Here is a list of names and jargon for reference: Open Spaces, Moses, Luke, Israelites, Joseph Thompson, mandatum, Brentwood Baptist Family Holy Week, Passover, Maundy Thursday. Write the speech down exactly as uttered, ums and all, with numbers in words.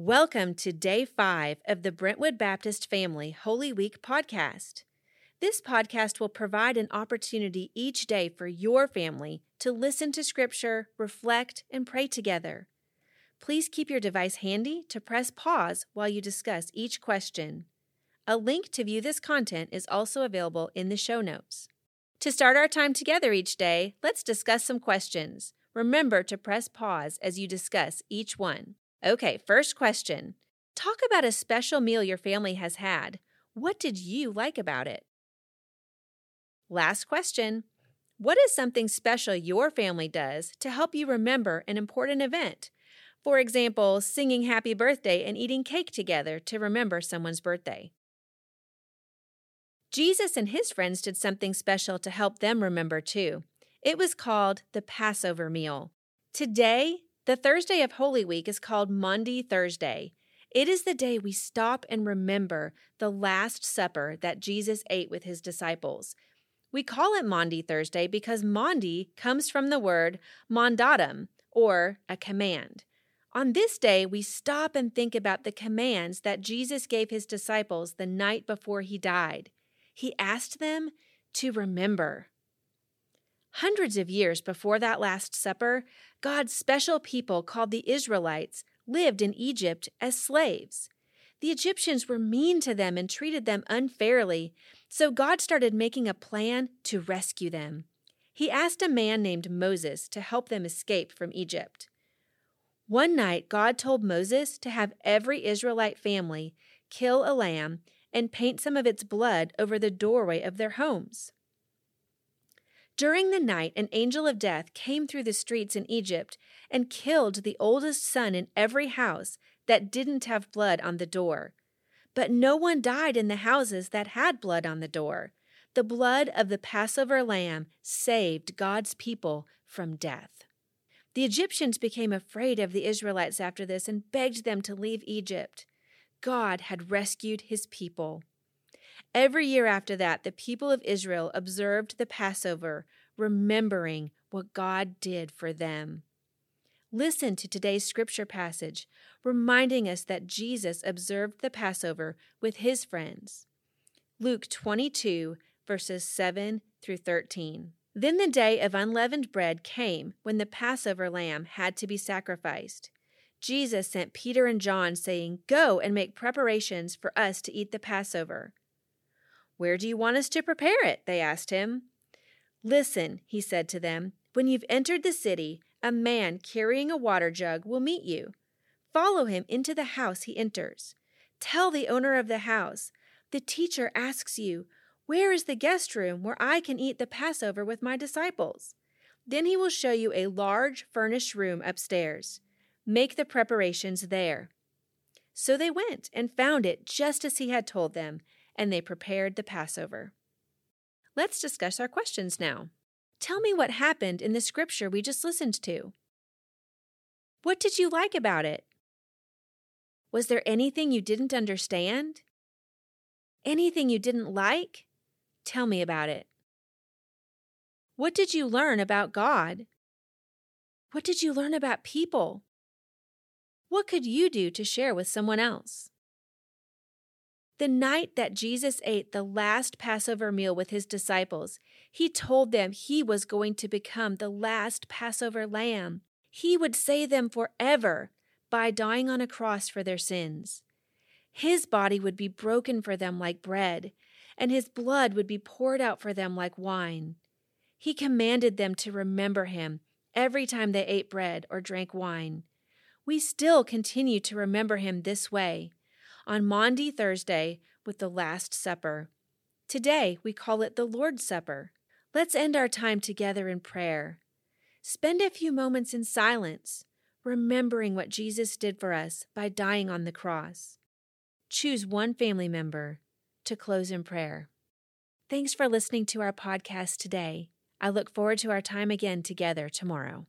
Welcome to Day five of the Brentwood Baptist Family Holy Week podcast. This podcast will provide an opportunity each day for your family to listen to Scripture, reflect, and pray together. Please keep your device handy to press pause while you discuss each question. A link to view this content is also available in the show notes. To start our time together each day, let's discuss some questions. Remember to press pause as you discuss each one. Okay, first question. Talk about a special meal your family has had. What did you like about it? Last question. What is something special your family does to help you remember an important event? For example, singing happy birthday and eating cake together to remember someone's birthday. Jesus and his friends did something special to help them remember too. It was called the Passover meal. Today, the Thursday of Holy Week is called Maundy Thursday. It is the day we stop and remember the Last Supper that Jesus ate with his disciples. We call it Maundy Thursday because Maundy comes from the word mandatum, or a command. On this day, we stop and think about the commands that Jesus gave his disciples the night before he died. He asked them to remember. Hundreds of years before that Last Supper, God's special people called the Israelites lived in Egypt as slaves. The Egyptians were mean to them and treated them unfairly, so God started making a plan to rescue them. He asked a man named Moses to help them escape from Egypt. One night, God told Moses to have every Israelite family kill a lamb and paint some of its blood over the doorway of their homes. During the night, an angel of death came through the streets in Egypt and killed the oldest son in every house that didn't have blood on the door. But no one died in the houses that had blood on the door. The blood of the Passover lamb saved God's people from death. The Egyptians became afraid of the Israelites after this and begged them to leave Egypt. God had rescued his people. Every year after that, the people of Israel observed the Passover, remembering what God did for them. Listen to today's scripture passage, reminding us that Jesus observed the Passover with his friends. Luke twenty-two, verses seven through thirteen. Then the day of unleavened bread came when the Passover lamb had to be sacrificed. Jesus sent Peter and John, saying, "Go and make preparations for us to eat the Passover." "Where do you want us to prepare it?" they asked him. "Listen," he said to them, "when you've entered the city, a man carrying a water jug will meet you. Follow him into the house he enters. Tell the owner of the house, 'The teacher asks you, where is the guest room where I can eat the Passover with my disciples?' Then he will show you a large furnished room upstairs. Make the preparations there." So they went and found it just as he had told them, and they prepared the Passover. Let's discuss our questions now. Tell me what happened in the scripture we just listened to. What did you like about it? Was there anything you didn't understand? Anything you didn't like? Tell me about it. What did you learn about God? What did you learn about people? What could you do to share with someone else? The night that Jesus ate the last Passover meal with his disciples, he told them he was going to become the last Passover lamb. He would save them forever by dying on a cross for their sins. His body would be broken for them like bread, and his blood would be poured out for them like wine. He commanded them to remember him every time they ate bread or drank wine. We still continue to remember him this way, on Maundy Thursday with the Last Supper. Today, we call it the Lord's Supper. Let's end our time together in prayer. Spend a few moments in silence, remembering what Jesus did for us by dying on the cross. Choose one family member to close in prayer. Thanks for listening to our podcast today. I look forward to our time again together tomorrow.